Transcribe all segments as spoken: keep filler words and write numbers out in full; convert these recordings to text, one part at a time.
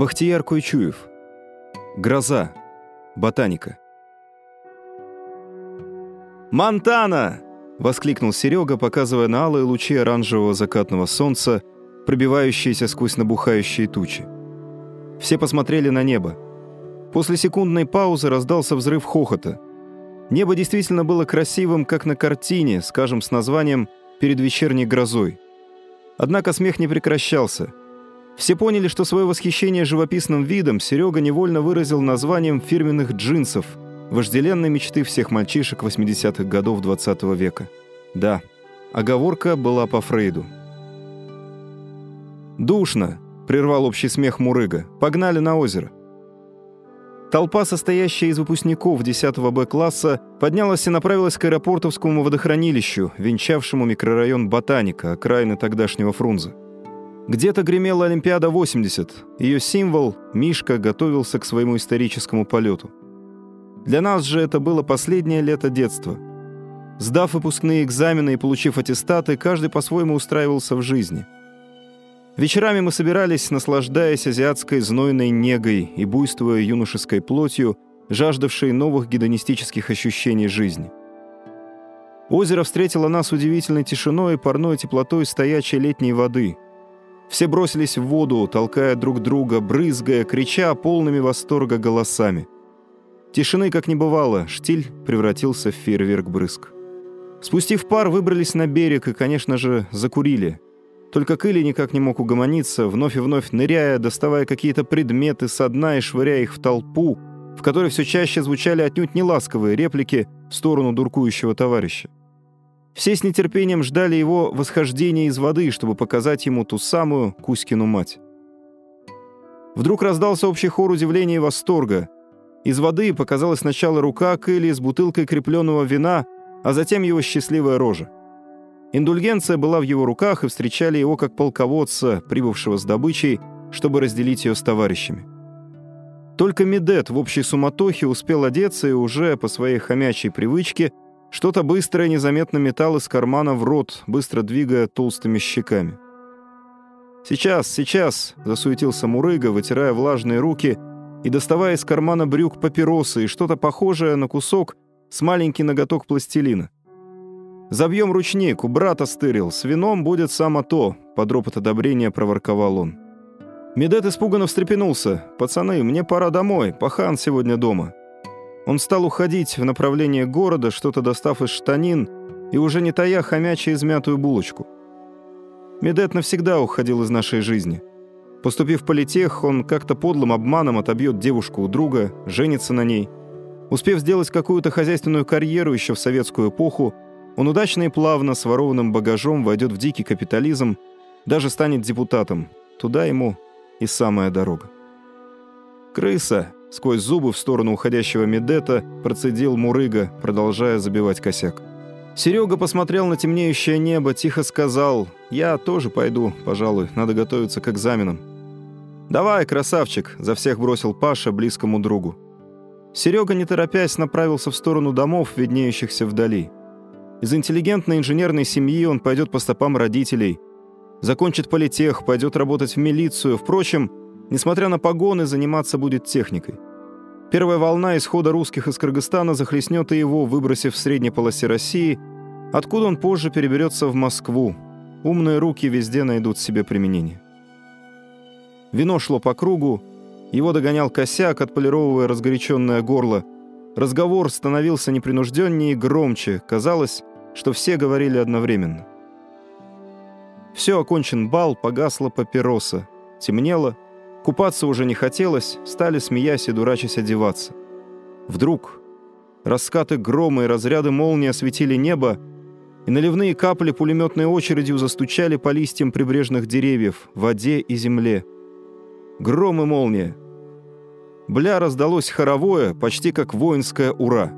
Бахтияр Койчуев. Гроза. Ботаника. «Монтана!» — воскликнул Серега, показывая на алые лучи оранжевого закатного солнца, пробивающиеся сквозь набухающие тучи. Все посмотрели на небо. После секундной паузы раздался взрыв хохота. Небо действительно было красивым, как на картине, скажем, с названием «Перед вечерней грозой». Однако смех не прекращался. Все поняли, что свое восхищение живописным видом Серега невольно выразил названием фирменных джинсов, вожделенной мечты всех мальчишек восьмидесятых годов двадцатого века. Да, оговорка была по Фрейду. «Душно!» — прервал общий смех Мурыга. «Погнали на озеро!» Толпа, состоящая из выпускников десятого Б класса, поднялась и направилась к аэропортовскому водохранилищу, венчавшему микрорайон Ботаника, окраины тогдашнего Фрунзе. Где-то гремела Олимпиада восемьдесят, ее символ, Мишка, готовился к своему историческому полету. Для нас же это было последнее лето детства. Сдав выпускные экзамены и получив аттестаты, каждый по-своему устраивался в жизни. Вечерами мы собирались, наслаждаясь азиатской знойной негой и буйствуя юношеской плотью, жаждавшей новых гедонистических ощущений жизни. Озеро встретило нас удивительной тишиной и парной теплотой стоячей летней воды. Все бросились в воду, толкая друг друга, брызгая, крича полными восторга голосами. Тишины как не бывало, штиль превратился в фейерверк брызг. Спустив пар, выбрались на берег и, конечно же, закурили. Только Кыли никак не мог угомониться, вновь и вновь ныряя, доставая какие-то предметы со дна и швыряя их в толпу, в которой все чаще звучали отнюдь неласковые реплики в сторону дуркующего товарища. Все с нетерпением ждали его восхождения из воды, чтобы показать ему ту самую Кузькину мать. Вдруг раздался общий хор удивления и восторга. Из воды показалась сначала рука Кыли с бутылкой крепленного вина, а затем его счастливая рожа. Индульгенция была в его руках, и встречали его как полководца, прибывшего с добычей, чтобы разделить ее с товарищами. Только Медет в общей суматохе успел одеться и уже, по своей хомячей привычке, что-то быстрое незаметно метал из кармана в рот, быстро двигая толстыми щеками. «Сейчас, сейчас!» — засуетился Мурыга, вытирая влажные руки и доставая из кармана брюк папиросы и что-то похожее на кусок с маленький ноготок пластилина. «Забьем ручник, у брата стырил, с вином будет само то», — под ропот одобрения проворковал он. Медет испуганно встрепенулся. «Пацаны, мне пора домой, пахан сегодня дома». Он стал уходить в направлении города, что-то достав из штанин, и уже не тая хомяча измятую булочку. Медет навсегда уходил из нашей жизни. Поступив в политех, он как-то подлым обманом отобьет девушку у друга, женится на ней. Успев сделать какую-то хозяйственную карьеру еще в советскую эпоху, он удачно и плавно с ворованным багажом войдет в дикий капитализм, даже станет депутатом. Туда ему и самая дорога. «Крыса!» — сквозь зубы в сторону уходящего Медета процедил Мурыга, продолжая забивать косяк. Серега посмотрел на темнеющее небо, тихо сказал: «Я тоже пойду, пожалуй, надо готовиться к экзаменам». «Давай, красавчик!» — за всех бросил Паша близкому другу. Серега, не торопясь, направился в сторону домов, виднеющихся вдали. Из интеллигентной инженерной семьи он пойдет по стопам родителей, закончит политех, пойдет работать в милицию. Впрочем, несмотря на погоны, заниматься будет техникой. Первая волна исхода русских из Кыргызстана захлестнет и его, выбросив в средней полосе России, откуда он позже переберется в Москву. Умные руки везде найдут себе применение. Вино шло по кругу, его догонял косяк, отполировывая разгоряченное горло. Разговор становился непринужденнее и громче, казалось, что все говорили одновременно. Все, окончен бал, погасла папироса. Темнело, купаться уже не хотелось, стали, смеясь и дурачась, одеваться. Вдруг раскаты грома и разряды молнии осветили небо, и наливные капли пулеметной очередью застучали по листьям прибрежных деревьев, воде и земле. Гром и молния. Бля, раздалось хоровое, почти как воинское «Ура!».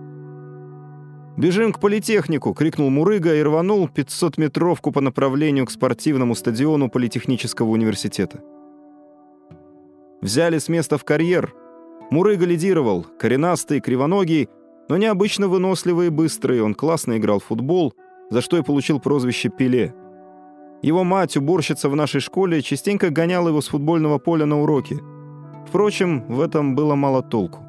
«Бежим к политехнику!» — крикнул Мурыга и рванул пятисотметровку по направлению к спортивному стадиону Политехнического университета. Взяли с места в карьер. Мурыга лидировал, коренастый, кривоногий, но необычно выносливый и быстрый. Он классно играл в футбол, за что и получил прозвище «Пеле». Его мать, уборщица в нашей школе, частенько гоняла его с футбольного поля на уроки. Впрочем, в этом было мало толку.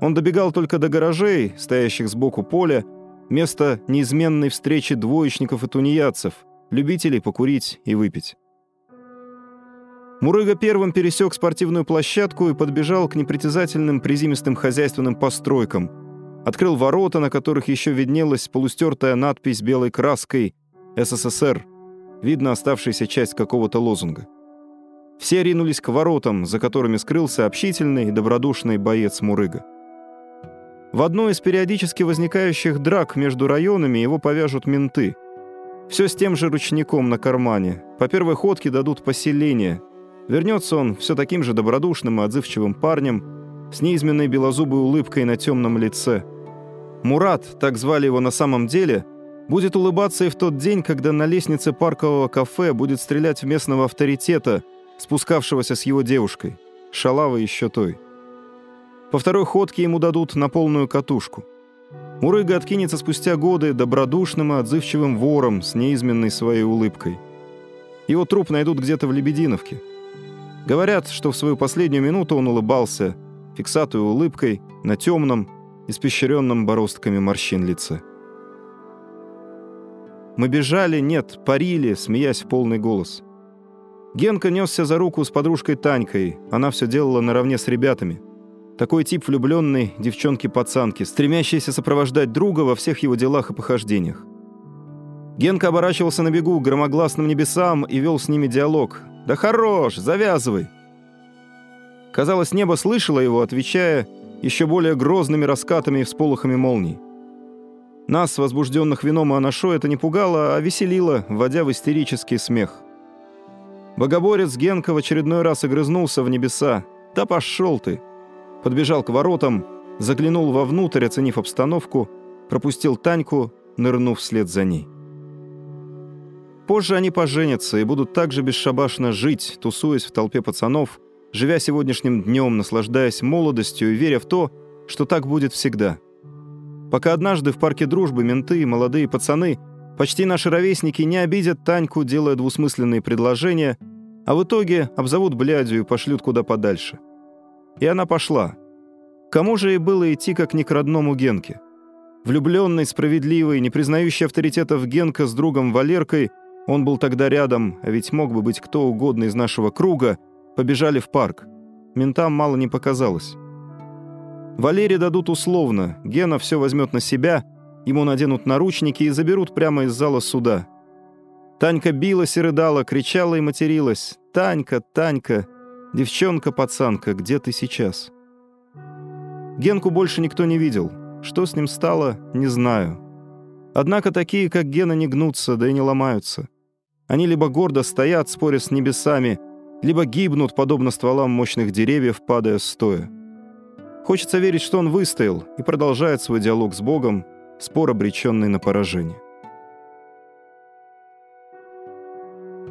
Он добегал только до гаражей, стоящих сбоку поля, место неизменной встречи двоечников и тунеядцев, любителей покурить и выпить. Мурыга первым пересек спортивную площадку и подбежал к непритязательным приземистым хозяйственным постройкам. Открыл ворота, на которых еще виднелась полустертая надпись белой краской «эс эс эс эр», видно оставшаяся часть какого-то лозунга. Все ринулись к воротам, за которыми скрылся общительный и добродушный боец Мурыга. В одной из периодически возникающих драк между районами его повяжут менты. Все с тем же ручником на кармане. По первой ходке дадут поселение. Вернется он все таким же добродушным и отзывчивым парнем, с неизменной белозубой улыбкой на темном лице. Мурат, так звали его на самом деле, будет улыбаться и в тот день, когда на лестнице паркового кафе будет стрелять в местного авторитета, спускавшегося с его девушкой, шалавой еще той. По второй ходке ему дадут на полную катушку. Мурыга откинется спустя годы добродушным и отзывчивым вором с неизменной своей улыбкой. Его труп найдут где-то в Лебединовке. Говорят, что в свою последнюю минуту он улыбался, фиксатую улыбкой, на темном, испещренном бороздками морщин лице. Мы бежали, нет, парили, смеясь в полный голос. Генка несся за руку с подружкой Танькой, она все делала наравне с ребятами. Такой тип влюбленной девчонки-пацанки, стремящейся сопровождать друга во всех его делах и похождениях. Генка оборачивался на бегу к громогласным небесам и вел с ними диалог. «Да хорош, завязывай!» Казалось, небо слышало его, отвечая еще более грозными раскатами и всполохами молний. Нас, возбужденных вином и анашой, это не пугало, а веселило, вводя в истерический смех. Богоборец Генка в очередной раз огрызнулся в небеса. «Да пошел ты!» Подбежал к воротам, заглянул вовнутрь, оценив обстановку, пропустил Таньку, нырнув вслед за ней. Позже они поженятся и будут также бесшабашно жить, тусуясь в толпе пацанов, живя сегодняшним днем, наслаждаясь молодостью и веря в то, что так будет всегда. Пока однажды в парке дружбы менты и молодые пацаны, почти наши ровесники, не обидят Таньку, делая двусмысленные предложения, а в итоге обзовут блядью и пошлют куда подальше. И она пошла. Кому же и было идти, как не к родному Генке? Влюбленный, справедливый, не признающий авторитетов Генка с другом Валеркой, он был тогда рядом, а ведь мог бы быть кто угодно из нашего круга, побежали в парк. Ментам мало не показалось. Валере дадут условно, Гена все возьмет на себя, ему наденут наручники и заберут прямо из зала суда. Танька билась и рыдала, кричала и материлась. «Танька, Танька! Девчонка-пацанка, где ты сейчас?» Генку больше никто не видел. Что с ним стало, не знаю. Однако такие, как Гена, не гнутся, да и не ломаются. Они либо гордо стоят, споря с небесами, либо гибнут, подобно стволам мощных деревьев, падая стоя. Хочется верить, что он выстоял и продолжает свой диалог с Богом, спор, обреченный на поражение.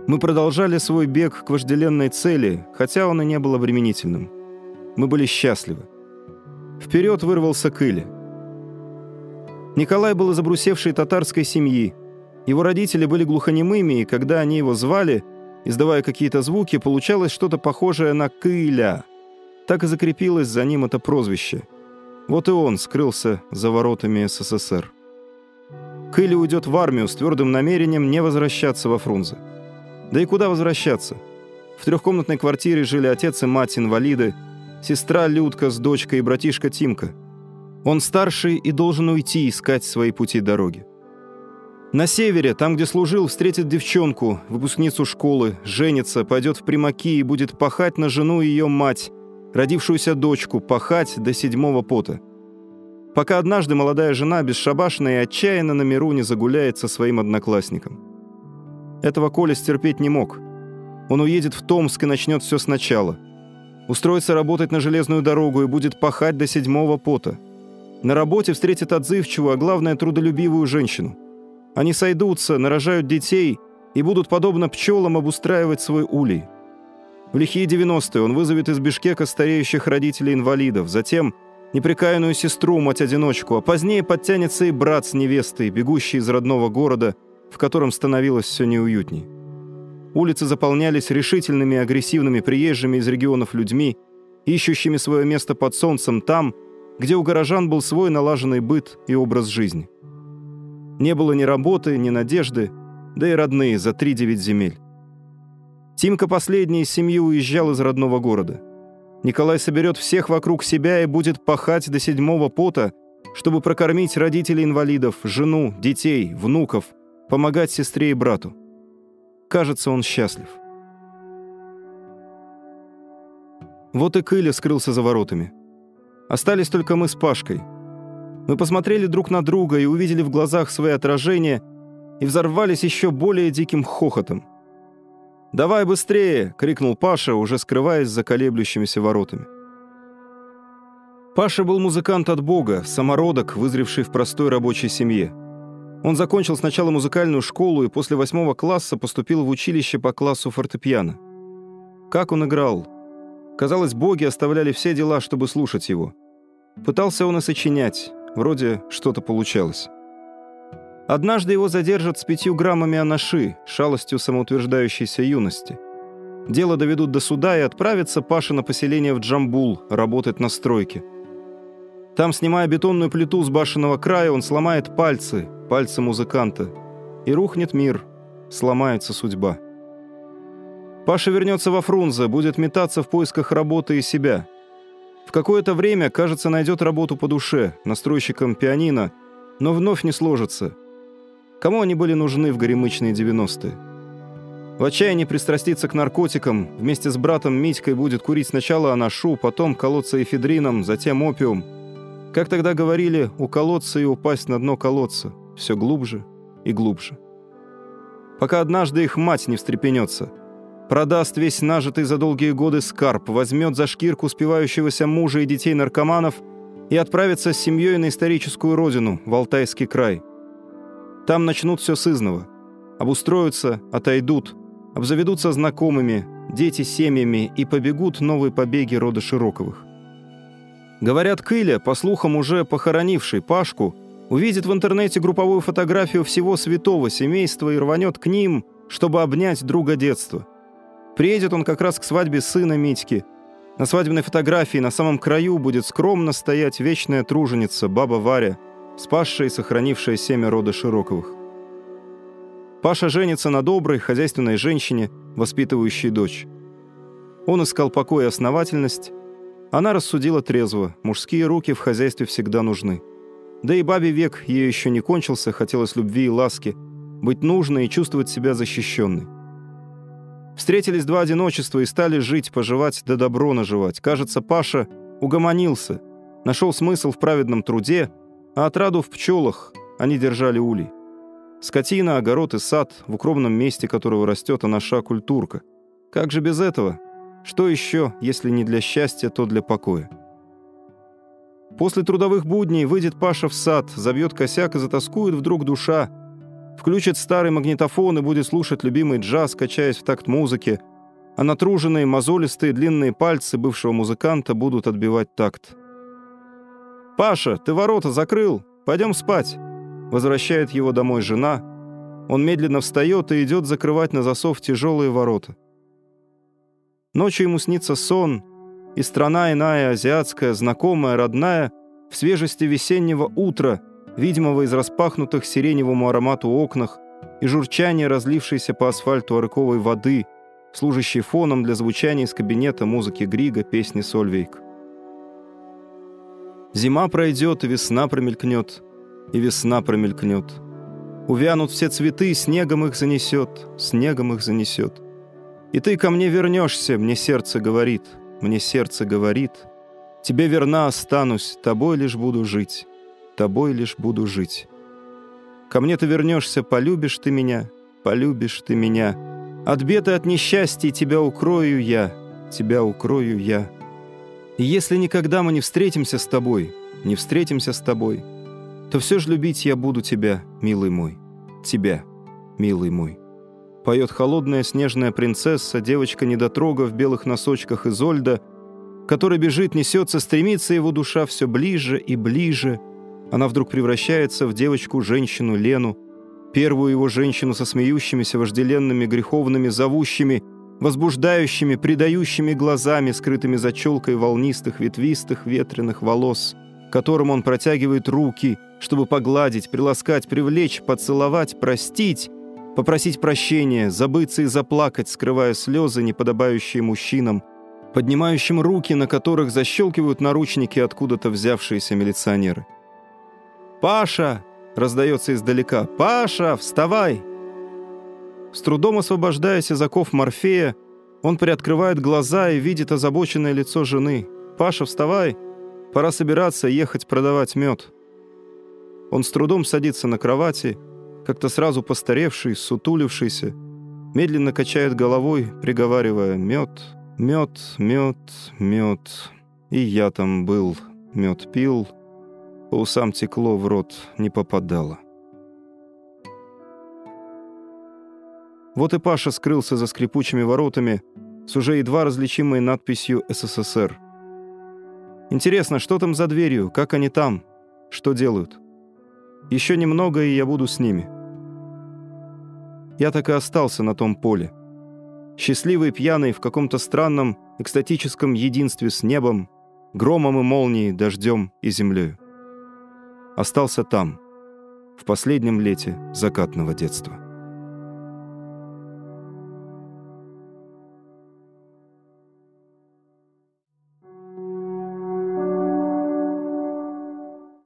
Мы продолжали свой бег к вожделенной цели, хотя он и не был обременительным. Мы были счастливы. Вперед вырвался Кыли. Николай был из обрусевшей татарской семьи. Его родители были глухонемыми, и когда они его звали, издавая какие-то звуки, получалось что-то похожее на «Кыля». Так и закрепилось за ним это прозвище. Вот и он скрылся за воротами эс эс эс эр. Кыли уйдет в армию с твердым намерением не возвращаться во Фрунзе. Да и куда возвращаться? В трехкомнатной квартире жили отец и мать инвалиды, сестра Людка с дочкой и братишка Тимка. Он старший и должен уйти искать свои пути дороги. На севере, там, где служил, встретит девчонку, выпускницу школы, женится, пойдет в примаки и будет пахать на жену и ее мать, родившуюся дочку, пахать до седьмого пота. Пока однажды молодая жена бесшабашная и отчаянно на миру не загуляет со своим одноклассником. Этого Коля стерпеть не мог. Он уедет в Томск и начнет все сначала. Устроится работать на железную дорогу и будет пахать до седьмого пота. На работе встретит отзывчивую, а главное, трудолюбивую женщину. Они сойдутся, нарожают детей и будут, подобно пчелам, обустраивать свой улей. В лихие девяностые он вызовет из Бишкека стареющих родителей-инвалидов, затем неприкаянную сестру, мать-одиночку, а позднее подтянется и брат с невестой, бегущий из родного города, в котором становилось все неуютней. Улицы заполнялись решительными и агрессивными приезжими из регионов людьми, ищущими свое место под солнцем там, где у горожан был свой налаженный быт и образ жизни. Не было ни работы, ни надежды, да и родные за три-девять земель. Тимка последний из семьи уезжал из родного города. Николай соберет всех вокруг себя и будет пахать до седьмого пота, чтобы прокормить родителей-инвалидов, жену, детей, внуков, помогать сестре и брату. Кажется, он счастлив. Вот и Кыля скрылся за воротами. Остались только мы с Пашкой. Мы посмотрели друг на друга и увидели в глазах свои отражения и взорвались еще более диким хохотом. «Давай быстрее!» — крикнул Паша, уже скрываясь за колеблющимися воротами. Паша был музыкант от Бога, самородок, вызревший в простой рабочей семье. Он закончил сначала музыкальную школу и после восьмого класса поступил в училище по классу фортепиано. Как он играл! Казалось, боги оставляли все дела, чтобы слушать его. Пытался он и сочинять, вроде что-то получалось. Однажды его задержат с пятью граммами анаши, шалостью самоутверждающейся юности. Дело доведут до суда, и отправится Паша на поселение в Джамбул работать на стройке. Там, снимая бетонную плиту с башенного края, он сломает пальцы, пальцы музыканта. И рухнет мир, сломается судьба. Паша вернется во Фрунзе, будет метаться в поисках работы и себя. В какое-то время, кажется, найдет работу по душе, настройщиком пианино, но вновь не сложится. Кому они были нужны в горемычные девяностые? В отчаянии пристраститься к наркотикам, вместе с братом Митькой будет курить сначала анашу, потом колоться эфедрином, затем опиум. Как тогда говорили, уколоться и упасть на дно колодца, все глубже и глубже. Пока однажды их мать не встрепенется, продаст весь нажитый за долгие годы скарб, возьмет за шкирку спивающегося мужа и детей-наркоманов и отправится с семьей на историческую родину, в Алтайский край. Там начнут все с изного. Обустроятся, отойдут, обзаведутся знакомыми, дети семьями и побегут новые побеги рода Широковых. Говорят, Кыля, по слухам уже похоронивший Пашку, увидит в интернете групповую фотографию всего святого семейства и рванет к ним, чтобы обнять друга детства. Приедет он как раз к свадьбе сына Митьки. На свадебной фотографии на самом краю будет скромно стоять вечная труженица, баба Варя, спасшая и сохранившая семя рода Широковых. Паша женится на доброй, хозяйственной женщине, воспитывающей дочь. Он искал покой и основательность. Она рассудила трезво, мужские руки в хозяйстве всегда нужны. Да и бабе век ее еще не кончился, хотелось любви и ласки, быть нужной и чувствовать себя защищенной. Встретились два одиночества и стали жить, поживать да добро наживать. Кажется, Паша угомонился, нашел смысл в праведном труде, а отраду в пчелах. Они держали улей. Скотина, огород и сад, в укромном месте которого растет анаша культурка. Как же без этого? Что еще, если не для счастья, то для покоя? После трудовых будней выйдет Паша в сад, забьет косяк и затаскует вдруг душа. Включит старый магнитофон и будет слушать любимый джаз, качаясь в такт музыки, а натруженные, мозолистые, длинные пальцы бывшего музыканта будут отбивать такт. «Паша, ты ворота закрыл? Пойдем спать!» Возвращает его домой жена. Он медленно встает и идет закрывать на засов тяжелые ворота. Ночью ему снится сон, и страна иная, азиатская, знакомая, родная, в свежести весеннего утра, видимого из распахнутых сиреневому аромату окнах и журчания разлившейся по асфальту арыковой воды, служащей фоном для звучания из кабинета музыки Грига песни «Сольвейг». Зима пройдет, и весна промелькнет, и весна промелькнет. Увянут все цветы, снегом их занесет, снегом их занесет. И ты ко мне вернешься, мне сердце говорит, мне сердце говорит. Тебе верна останусь, тобой лишь буду жить. Тобой лишь буду жить. Ко мне ты вернешься, полюбишь ты меня, полюбишь ты меня. От бед и от несчастья тебя укрою я, тебя укрою я. И если никогда мы не встретимся с тобой, не встретимся с тобой, то все же любить я буду тебя, милый мой, тебя, милый мой. Поет холодная снежная принцесса, девочка-недотрога в белых носочках Изольда, которая бежит, несется, стремится его душа все ближе и ближе. Она вдруг превращается в девочку-женщину Лену, первую его женщину со смеющимися, вожделенными, греховными, зовущими возбуждающими, предающими глазами, скрытыми за челкой волнистых, ветвистых, ветреных волос, которым он протягивает руки, чтобы погладить, приласкать, привлечь, поцеловать, простить, попросить прощения, забыться и заплакать, скрывая слезы, неподобающие мужчинам, поднимающим руки, на которых защелкивают наручники откуда-то взявшиеся милиционеры. «Паша!» — раздается издалека. «Паша, вставай!» С трудом освобождаясь из оков Морфея, он приоткрывает глаза и видит озабоченное лицо жены. «Паша, вставай! Пора собираться, ехать продавать мед». Он с трудом садится на кровати, как-то сразу постаревший, сутулившийся, медленно качает головой, приговаривая: «Мед, мед, мед, мед. И я там был, мед пил, по усам текло, в рот не попадало». Вот и Паша скрылся за скрипучими воротами с уже едва различимой надписью «эс эс эс эр». Интересно, что там за дверью, как они там, что делают? Еще немного, и я буду с ними. Я так и остался на том поле. Счастливый, пьяный, в каком-то странном, экстатическом единстве с небом, громом и молнией, дождем и землею. Остался там, в последнем лете закатного детства.